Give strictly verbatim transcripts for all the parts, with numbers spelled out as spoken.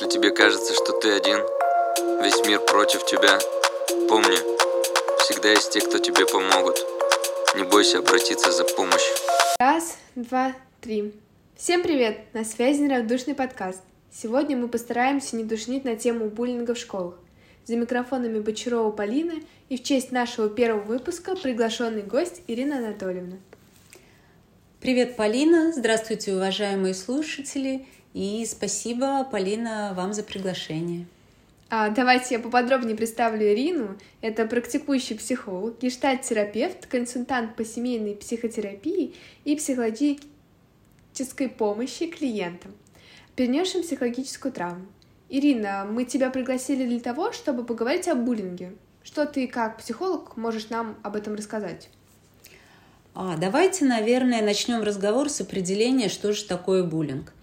Если тебе кажется, что ты один, весь мир против тебя, помни, всегда есть те, кто тебе помогут. Не бойся обратиться за помощью. Раз, два, три. Всем привет! На связи неравнодушный подкаст. Сегодня мы постараемся не душнить на тему буллинга в школах. За микрофонами Бочарова Полина и в честь нашего первого выпуска приглашенный гость Ирина Анатольевна. Привет, Полина! Здравствуйте, уважаемые слушатели! И спасибо, Полина, вам за приглашение. А, давайте я поподробнее представлю Ирину. Это практикующий психолог, гештальт-терапевт, консультант по семейной психотерапии и психологической помощи клиентам, перенесшим психологическую травму. Ирина, мы тебя пригласили для того, чтобы поговорить о буллинге. Что ты, как психолог, можешь нам об этом рассказать? А, давайте, наверное, начнем разговор с определения, что же такое буллинг.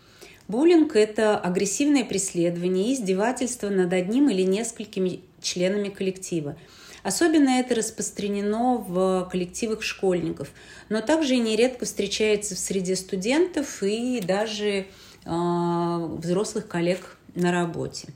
Буллинг – это агрессивное преследование и издевательство над одним или несколькими членами коллектива. Особенно это распространено в коллективах школьников, но также и нередко встречается в среде студентов и даже э, взрослых коллег на работе.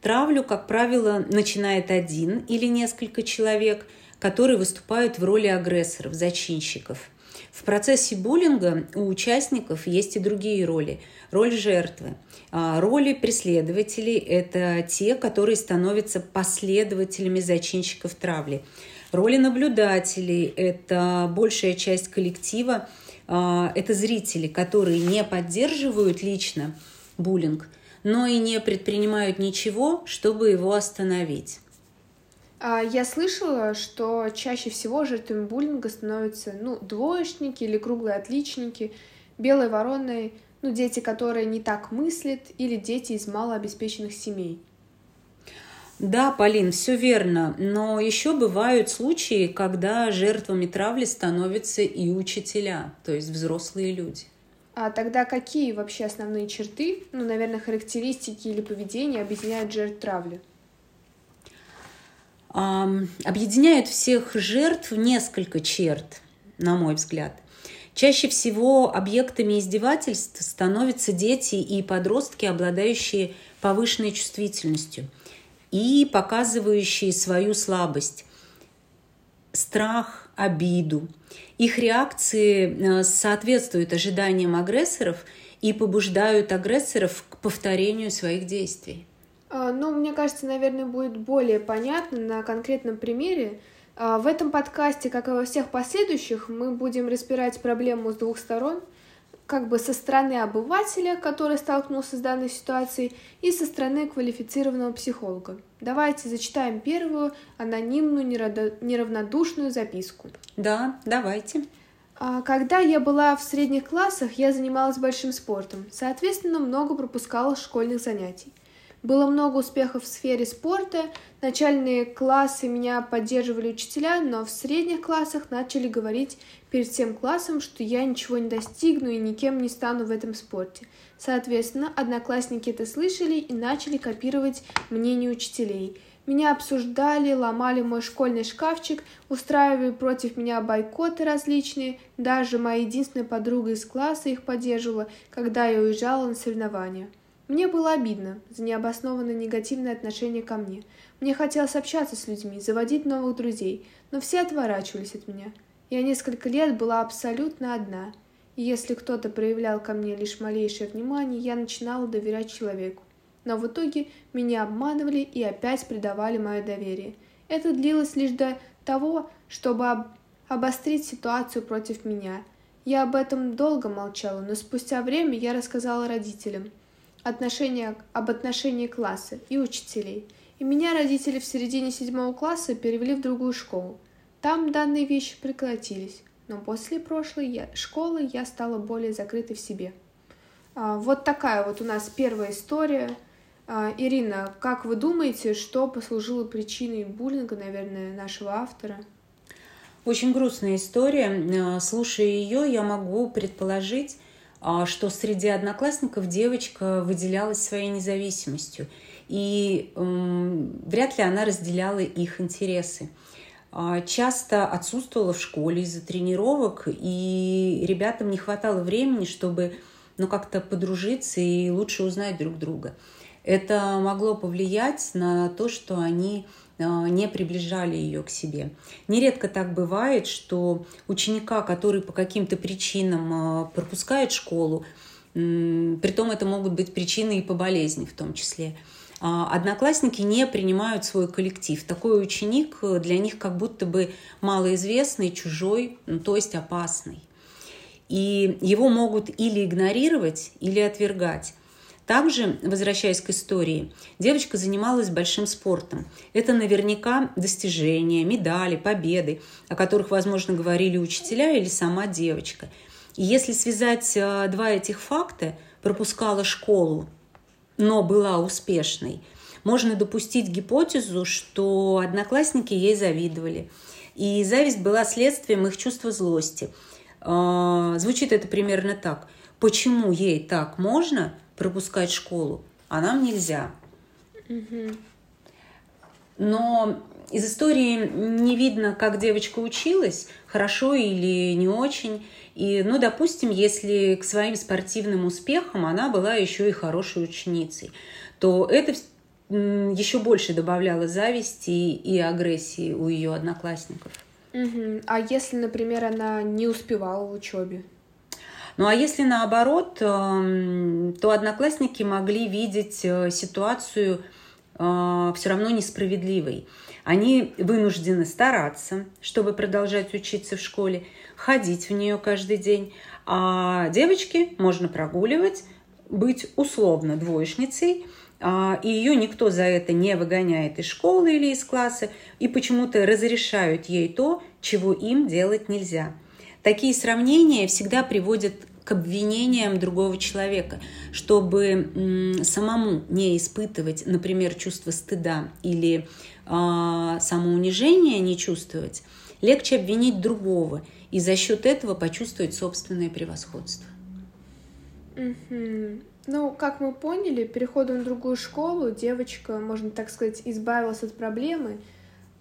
Травлю, как правило, начинает один или несколько человек, которые выступают в роли агрессоров, зачинщиков. В процессе буллинга у участников есть и другие роли. Роль жертвы. Роли преследователей – это те, которые становятся последователями зачинщиков травли. Роли наблюдателей – это большая часть коллектива. Это зрители, которые не поддерживают лично буллинг, но и не предпринимают ничего, чтобы его остановить. Я слышала, что чаще всего жертвами буллинга становятся ну, двоечники или круглые отличники, белые вороны, ну, дети, которые не так мыслят, или дети из малообеспеченных семей. Да, Полин, все верно, но еще бывают случаи, когда жертвами травли становятся и учителя, то есть взрослые люди. А тогда какие вообще основные черты, ну, наверное, характеристики или поведение объединяют жертв травли? Объединяют всех жертв несколько черт, на мой взгляд. Чаще всего объектами издевательств становятся дети и подростки, обладающие повышенной чувствительностью и показывающие свою слабость, страх, обиду. Их реакции соответствуют ожиданиям агрессоров и побуждают агрессоров к повторению своих действий. Ну, мне кажется, наверное, будет более понятно на конкретном примере. В этом подкасте, как и во всех последующих, мы будем разбирать проблему с двух сторон, как бы со стороны обывателя, который столкнулся с данной ситуацией, и со стороны квалифицированного психолога. Давайте зачитаем первую анонимную неравнодушную записку. Да, давайте. Когда я была в средних классах, я занималась большим спортом, соответственно, много пропускала школьных занятий. Было много успехов в сфере спорта, начальные классы меня поддерживали учителя, но в средних классах начали говорить перед всем классом, что я ничего не достигну и никем не стану в этом спорте. Соответственно, одноклассники это слышали и начали копировать мнение учителей. Меня обсуждали, ломали мой школьный шкафчик, устраивали против меня бойкоты различные, даже моя единственная подруга из класса их поддерживала, когда я уезжала на соревнования. Мне было обидно за необоснованное негативное отношение ко мне. Мне хотелось общаться с людьми, заводить новых друзей, но все отворачивались от меня. Я несколько лет была абсолютно одна, и если кто-то проявлял ко мне лишь малейшее внимание, я начинала доверять человеку. Но в итоге меня обманывали и опять предавали мое доверие. Это длилось лишь до того, чтобы об... обострить ситуацию против меня. Я об этом долго молчала, но спустя время я рассказала родителям. Отношения, об отношении класса и учителей. И меня родители в середине седьмого класса перевели в другую школу. Там данные вещи прекратились, но после прошлой я, школы я стала более закрытой в себе. А, вот такая вот у нас первая история. А, Ирина, как вы думаете, что послужило причиной буллинга, наверное, нашего автора? Очень грустная история. Слушая ее, я могу предположить, что среди одноклассников девочка выделялась своей независимостью, и м, вряд ли она разделяла их интересы. Часто отсутствовала в школе из-за тренировок, и ребятам не хватало времени, чтобы ну, как-то подружиться и лучше узнать друг друга. это могло повлиять на то, что они не приближали ее к себе. Нередко так бывает, что ученика, который по каким-то причинам пропускает школу, притом это могут быть причины и по болезни в том числе, одноклассники не принимают свой коллектив. Такой ученик для них как будто бы малоизвестный, чужой, то есть опасный. И его могут или игнорировать, или отвергать. Также, возвращаясь к истории, девочка занималась большим спортом. Это наверняка достижения, медали, победы, о которых, возможно, говорили учителя или сама девочка. И если связать два этих факта, пропускала школу, но была успешной, можно допустить гипотезу, что одноклассники ей завидовали. И зависть была следствием их чувства злости. Звучит это примерно так. Почему ей так можно пропускать школу, а нам нельзя? Угу. Но из истории не видно, как девочка училась, хорошо или не очень. И, ну, допустим, если к своим спортивным успехам она была еще и хорошей ученицей, то это еще больше добавляло зависти и агрессии у ее одноклассников. Угу. А если, например, она не успевала в учебе? Ну а если наоборот, то одноклассники могли видеть ситуацию все равно несправедливой. Они вынуждены стараться, чтобы продолжать учиться в школе, ходить в нее каждый день. А девочки можно прогуливать, быть условно двоечницей, и ее никто за это не выгоняет из школы или из класса, и почему-то разрешают ей то, чего им делать нельзя. Такие сравнения всегда приводят к обвинениям другого человека. Чтобы самому не испытывать, например, чувство стыда или э, самоунижения не чувствовать, легче обвинить другого и за счет этого почувствовать собственное превосходство. Mm-hmm. Ну, как мы поняли, переходом в другую школу девочка, можно так сказать, избавилась от проблемы.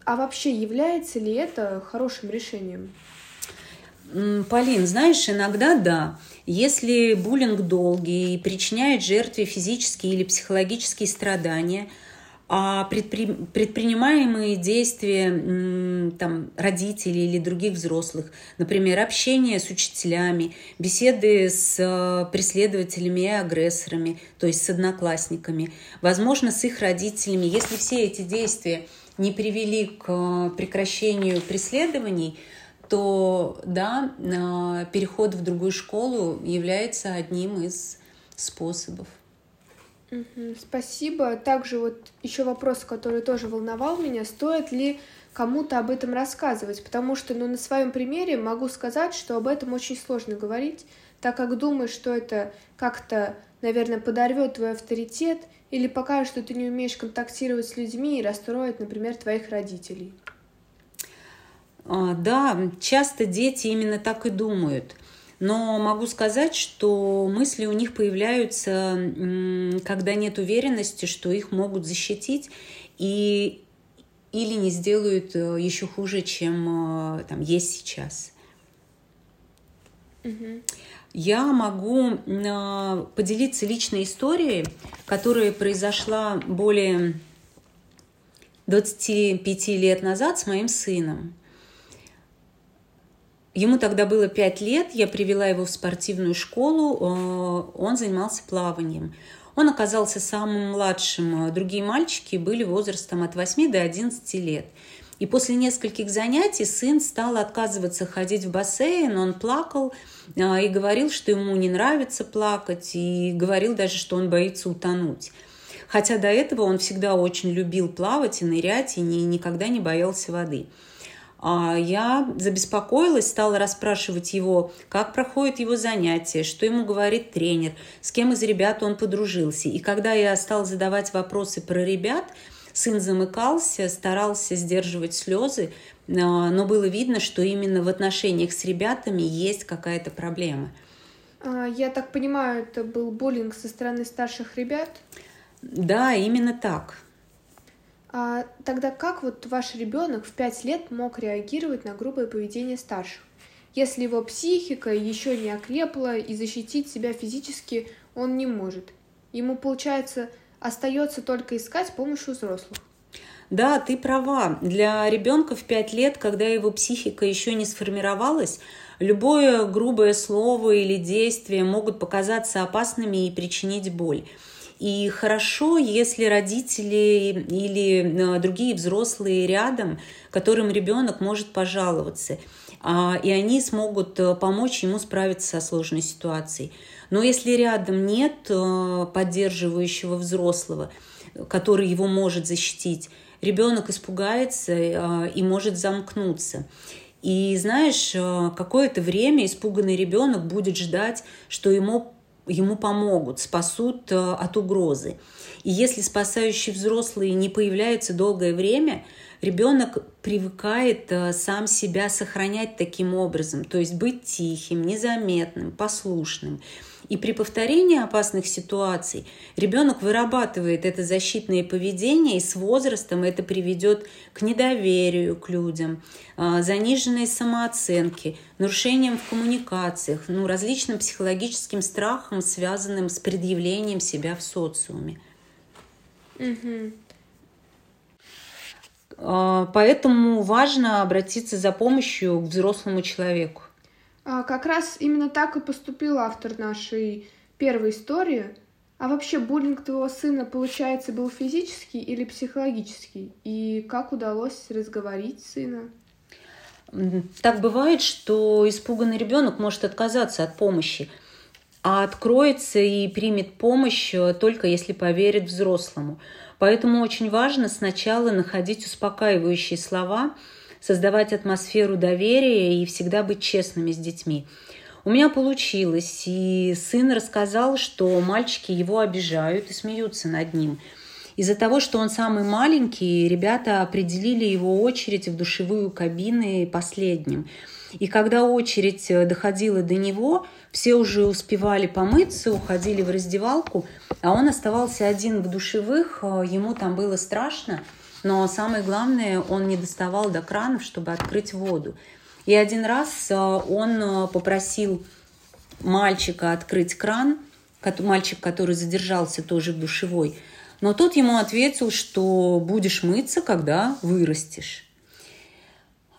А вообще, является ли это хорошим решением? Полин, знаешь, иногда да. Если буллинг долгий и причиняет жертве физические или психологические страдания, а предпри... предпринимаемые действия там, родителей или других взрослых, например, общение с учителями, беседы с преследователями и агрессорами, то есть с одноклассниками, возможно, с их родителями, если все эти действия не привели к прекращению преследований, то да, переход в другую школу является одним из способов. Uh-huh, спасибо. Также вот еще вопрос, который тоже волновал меня, стоит ли кому-то об этом рассказывать, потому что, ну, на своем примере могу сказать, что об этом очень сложно говорить, так как думаю, что это как-то, наверное, подорвет твой авторитет или покажет, что ты не умеешь контактировать с людьми и расстроит, например, твоих родителей. Да, часто дети именно так и думают, но могу сказать, что мысли у них появляются, когда нет уверенности, что их могут защитить и, или не сделают еще хуже, чем там, есть сейчас. Угу. Я могу поделиться личной историей, которая произошла более двадцати пяти лет назад с моим сыном. Ему тогда было пять лет, я привела его в спортивную школу, он занимался плаванием. Он оказался самым младшим, другие мальчики были возрастом от восьми до одиннадцати лет. И после нескольких занятий сын стал отказываться ходить в бассейн, он плакал и говорил, что ему не нравится плакать, и говорил даже, что он боится утонуть. Хотя до этого он всегда очень любил плавать и нырять, и никогда не боялся воды. Я забеспокоилась, стала расспрашивать его, как проходят его занятия, что ему говорит тренер, с кем из ребят он подружился. И когда я стала задавать вопросы про ребят, сын замыкался, старался сдерживать слезы, но было видно, что именно в отношениях с ребятами есть какая-то проблема. Я так понимаю, это был буллинг со стороны старших ребят? Да, именно так. А тогда как вот ваш ребенок в пять лет мог реагировать на грубое поведение старших, если его психика еще не окрепла и защитить себя физически он не может? Ему, получается, Остается только искать помощь у взрослых. Да, ты права. Для ребенка в пять лет, когда его психика еще не сформировалась, любое грубое слово или действие могут показаться опасными и причинить боль. И хорошо, если родители или другие взрослые рядом, которым ребенок может пожаловаться, и они смогут помочь ему справиться со сложной ситуацией. Но если рядом нет поддерживающего взрослого, который его может защитить, ребенок испугается и может замкнуться. И знаешь, какое-то время испуганный ребенок будет ждать, что ему Ему помогут, спасут от угрозы. И если спасающий взрослый не появляется долгое время, ребенок привыкает сам себя сохранять таким образом, то есть быть тихим, незаметным, послушным. И при повторении опасных ситуаций ребенок вырабатывает это защитное поведение, и с возрастом это приведет к недоверию к людям, заниженной самооценке, нарушениям в коммуникациях, ну, различным психологическим страхам, связанным с предъявлением себя в социуме. Угу. Поэтому важно обратиться за помощью к взрослому человеку. Как раз именно так и поступил автор нашей первой истории. А вообще буллинг твоего сына, получается, был физический или психологический? И как удалось разговорить сына? Так бывает, что испуганный ребенок может отказаться от помощи, а откроется и примет помощь только если поверит взрослому. Поэтому очень важно сначала находить успокаивающие слова, создавать атмосферу доверия и всегда быть честными с детьми. У меня получилось, и сын рассказал, что мальчики его обижают и смеются над ним. Из-за того, что он самый маленький, ребята определили его очередь в душевую кабину последним. И когда очередь доходила до него, все уже успевали помыться, уходили в раздевалку, а он оставался один в душевых, ему там было страшно. Но самое главное, он не доставал до кранов, чтобы открыть воду. И один раз он попросил мальчика открыть кран, мальчик, который задержался тоже в душевой, но тот ему ответил, что будешь мыться, когда вырастешь.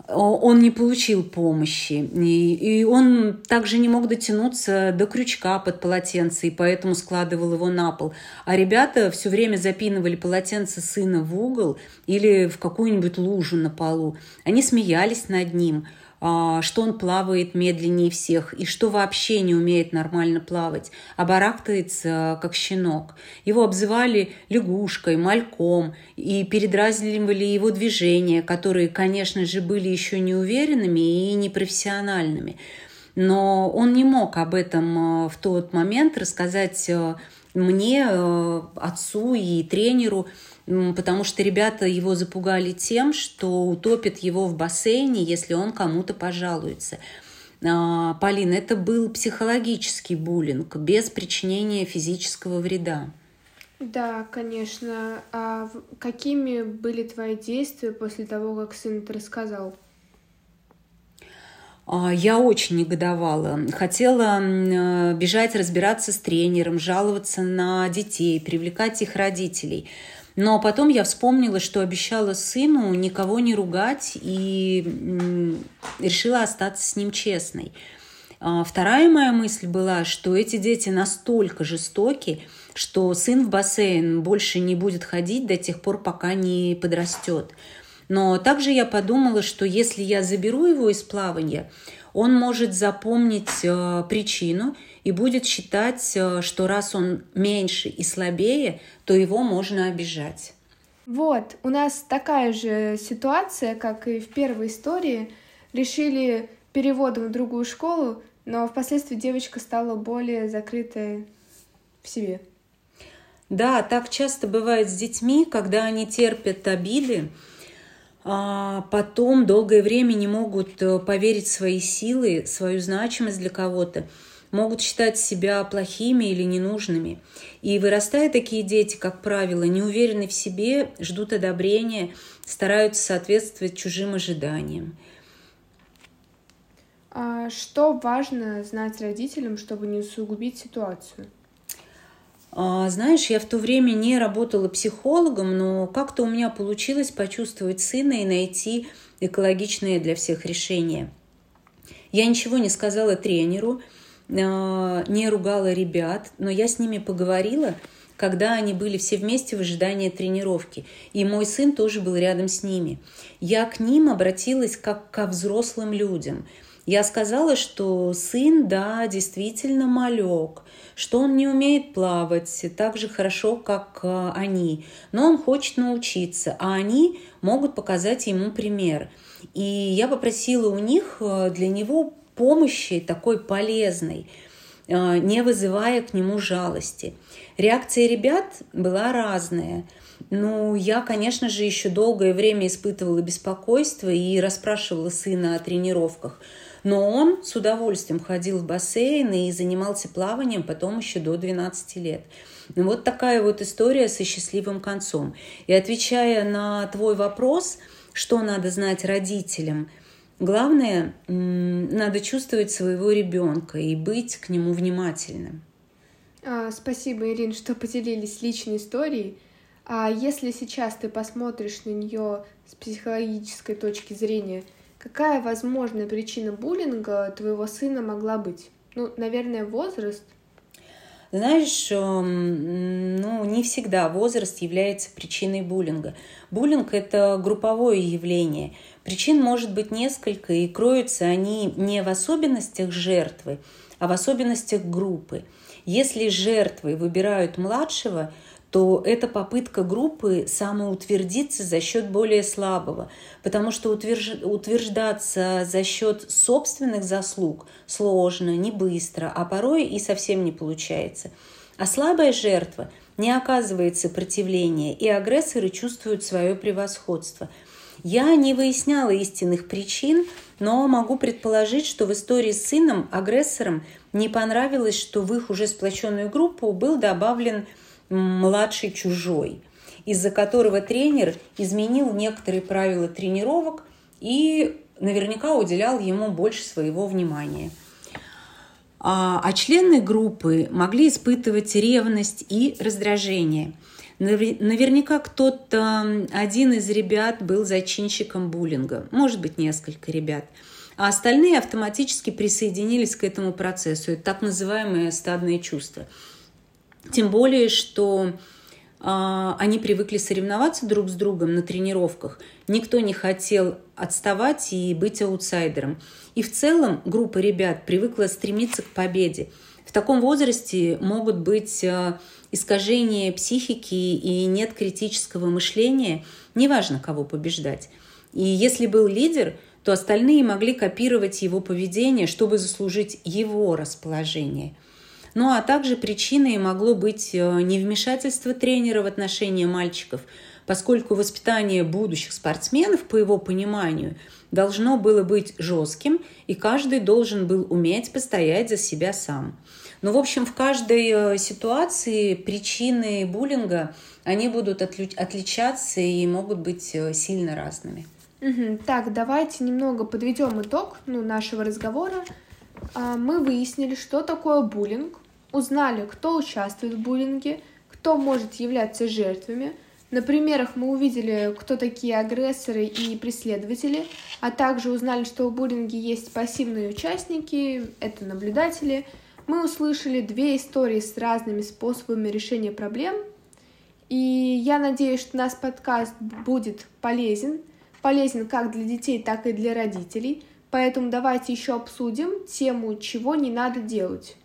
Он не получил помощи, и он также не мог дотянуться до крючка под полотенце, и поэтому складывал его на пол. А ребята все время запинывали полотенце сына в угол или в какую-нибудь лужу на полу. Они смеялись над ним, что он плавает медленнее всех, и что вообще не умеет нормально плавать, а барахтается, как щенок. Его обзывали лягушкой, мальком, и передразнивали его движения, которые, конечно же, были еще неуверенными и непрофессиональными. Но он не мог об этом в тот момент рассказать мне, отцу и тренеру, потому что ребята его запугали тем, что утопят его в бассейне, если он кому-то пожалуется. Полина, это был психологический буллинг, без причинения физического вреда. Да, конечно. А какими были твои действия после того, как сын это рассказал? Я очень негодовала. Хотела бежать разбираться с тренером, жаловаться на детей, привлекать их родителей. Но потом я вспомнила, что обещала сыну никого не ругать, и решила остаться с ним честной. Вторая моя мысль была, что эти дети настолько жестоки, что сын в бассейн больше не будет ходить до тех пор, пока не подрастет. Но также я подумала, что если я заберу его из плавания, он может запомнить причину и будет считать, что раз он меньше и слабее, то его можно обижать. Вот, у нас такая же ситуация, как и в первой истории. Решили переводом в другую школу, но впоследствии девочка стала более закрытой в себе. Да, так часто бывает с детьми, когда они терпят обиды, потом долгое время не могут поверить в свои силы, свою значимость для кого-то, могут считать себя плохими или ненужными. И вырастая, такие дети, как правило, не уверены в себе, ждут одобрения, стараются соответствовать чужим ожиданиям. Что важно знать родителям, чтобы не усугубить ситуацию? Знаешь, я в то время не работала психологом, но как-то у меня получилось почувствовать сына и найти экологичное для всех решение. Я ничего не сказала тренеру, не ругала ребят, но я с ними поговорила, когда они были все вместе в ожидании тренировки. И мой сын тоже был рядом с ними. Я к ним обратилась как ко взрослым людям. Я сказала, что сын, да, действительно малек, что он не умеет плавать так же хорошо, как они, но он хочет научиться, а они могут показать ему пример. И я попросила у них для него помощи такой полезной, не вызывая к нему жалости. Реакция ребят была разная. Ну, я, конечно же, еще долгое время испытывала беспокойство и расспрашивала сына о тренировках. Но он с удовольствием ходил в бассейн и занимался плаванием потом еще до двенадцати лет. Вот такая вот история со счастливым концом. И отвечая на твой вопрос, что надо знать родителям, главное, надо чувствовать своего ребенка и быть к нему внимательным. Спасибо, Ирин, что поделились личной историей. А если сейчас ты посмотришь на нее с психологической точки зрения, какая возможная причина буллинга твоего сына могла быть? Ну, наверное, возраст? Знаешь, ну, не всегда возраст является причиной буллинга. Буллинг – это групповое явление. Причин может быть несколько, и кроются они не в особенностях жертвы, а в особенностях группы. Если жертвы выбирают младшего, то это попытка группы самоутвердиться за счет более слабого, потому что утвержд... утверждаться за счет собственных заслуг сложно, не быстро, а порой и совсем не получается. А слабая жертва не оказывает сопротивления, и агрессоры чувствуют свое превосходство. Я не выясняла истинных причин, но могу предположить, что в истории с сыном агрессорам не понравилось, что в их уже сплоченную группу был добавлен младший чужой, из-за которого тренер изменил некоторые правила тренировок и наверняка уделял ему больше своего внимания. А, а члены группы могли испытывать ревность и раздражение. Наверняка кто-то, один из ребят, был зачинщиком буллинга, может быть, несколько ребят, а остальные автоматически присоединились к этому процессу. Это так называемое стадное чувство. Тем более, что э, они привыкли соревноваться друг с другом на тренировках. Никто не хотел отставать и быть аутсайдером. И в целом группа ребят привыкла стремиться к победе. В таком возрасте могут быть э, искажения психики и нет критического мышления. Неважно, кого побеждать. И если был лидер, то остальные могли копировать его поведение, чтобы заслужить его расположение. Ну а также причиной могло быть невмешательство тренера в отношении мальчиков, поскольку воспитание будущих спортсменов, по его пониманию, должно было быть жестким, и каждый должен был уметь постоять за себя сам. Но, в общем, в каждой ситуации причины буллинга, они будут отличаться и могут быть сильно разными. Угу. Так, давайте немного подведем итог, ну, нашего разговора. Мы выяснили, что такое буллинг, узнали, кто участвует в буллинге, кто может являться жертвами. На примерах мы увидели, кто такие агрессоры и преследователи, а также узнали, что в буллинге есть пассивные участники, это наблюдатели. Мы услышали две истории с разными способами решения проблем. И я надеюсь, что наш подкаст будет полезен, полезен как для детей, так и для родителей. Поэтому давайте еще обсудим тему, чего не надо делать.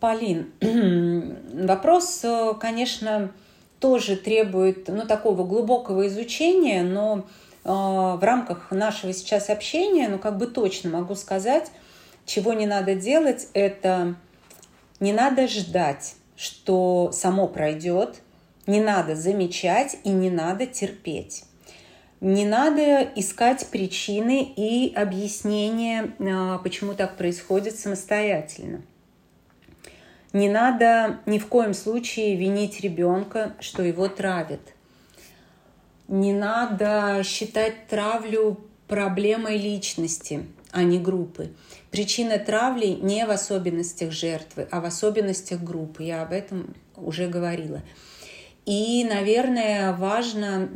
Полин, вопрос, конечно, тоже требует, ну, такого глубокого изучения, но э, в рамках нашего сейчас общения, ну, как бы точно могу сказать, чего не надо делать, это не надо ждать, что само пройдет, не надо замечать и не надо терпеть. Не надо искать причины и объяснения, почему так происходит, самостоятельно. Не надо ни в коем случае винить ребенка, что его травят. Не надо считать травлю проблемой личности, а не группы. Причина травли не в особенностях жертвы, а в особенностях группы. Я об этом уже говорила. И, наверное, важно,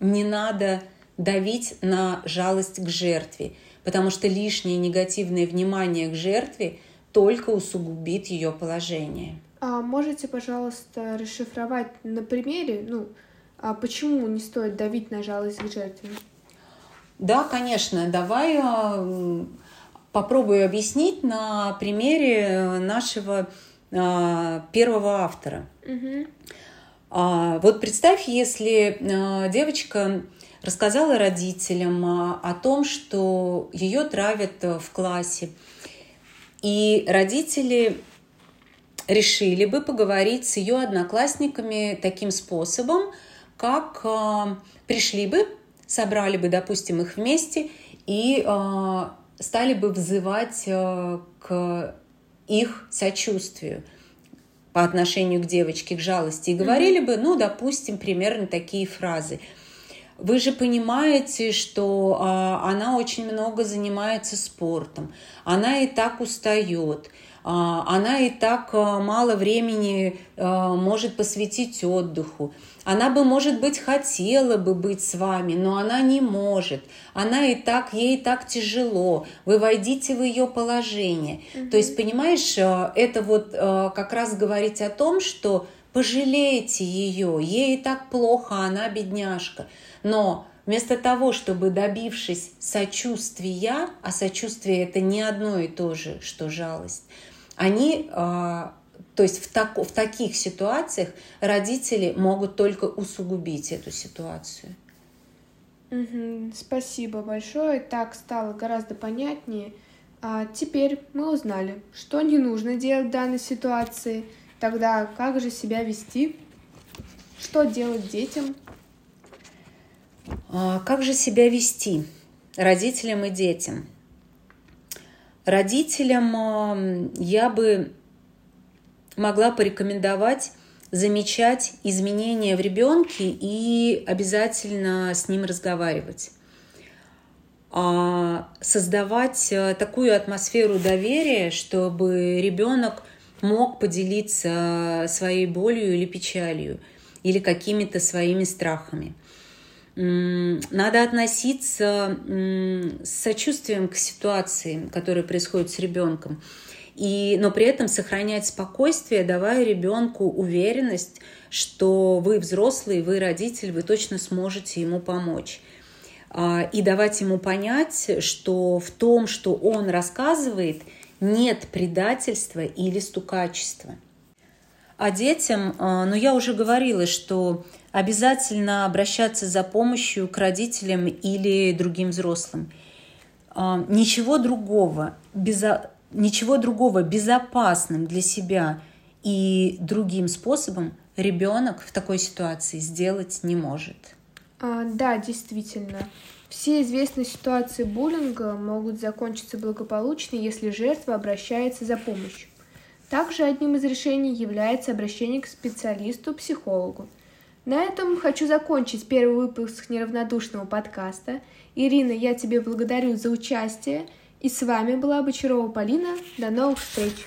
не надо давить на жалость к жертве, потому что лишнее негативное внимание к жертве только усугубит ее положение. А можете, пожалуйста, расшифровать на примере, ну, а почему не стоит давить на жалость к жертве? Да, конечно. Давай попробую объяснить на примере нашего первого автора. Угу. Вот представь, если девочка рассказала родителям о том, что ее травят в классе, и родители решили бы поговорить с ее одноклассниками таким способом, как пришли бы, собрали бы, допустим, их вместе и стали бы взывать к их сочувствию по отношению к девочке, к жалости, и говорили бы, ну, допустим, примерно такие фразы. Вы же понимаете, что а, она очень много занимается спортом, она и так устает, а, она и так а, мало времени а, может посвятить отдыху. Она бы, может быть, хотела бы быть с вами, но она не может. Она и так, ей и так тяжело. Вы войдите в ее положение. Mm-hmm. То есть, понимаешь, это вот а, как раз говорить о том, что пожалейте ее, ей и так плохо, она бедняжка. Но вместо того, чтобы, добившись сочувствия, а сочувствие это не одно и то же, что жалость, они, а, то есть в, так, в таких ситуациях родители могут только усугубить эту ситуацию. Угу, спасибо большое, так стало гораздо понятнее. А теперь мы узнали, что не нужно делать в данной ситуации. Тогда как же себя вести? Что делать детям? Как же себя вести родителям и детям? Родителям я бы могла порекомендовать замечать изменения в ребенке и обязательно с ним разговаривать. Создавать такую атмосферу доверия, чтобы ребенок мог поделиться своей болью или печалью, или какими-то своими страхами. Надо относиться с сочувствием к ситуации, которая происходит с ребенком, и, но при этом сохранять спокойствие, давая ребенку уверенность, что вы взрослый, вы родитель, вы точно сможете ему помочь. И давать ему понять, что в том, что он рассказывает, нет предательства или стукачества. А детям, ну я уже говорила, что обязательно обращаться за помощью к родителям или другим взрослым. Ничего другого, безо, ничего другого безопасным для себя и другим способом ребенок в такой ситуации сделать не может. А, да, действительно. Все известные ситуации буллинга могут закончиться благополучно, если жертва обращается за помощью. Также одним из решений является обращение к специалисту-психологу. На этом хочу закончить первый выпуск неравнодушного подкаста. Ирина, я тебе благодарю за участие. И с вами была Бочарова Полина. До новых встреч!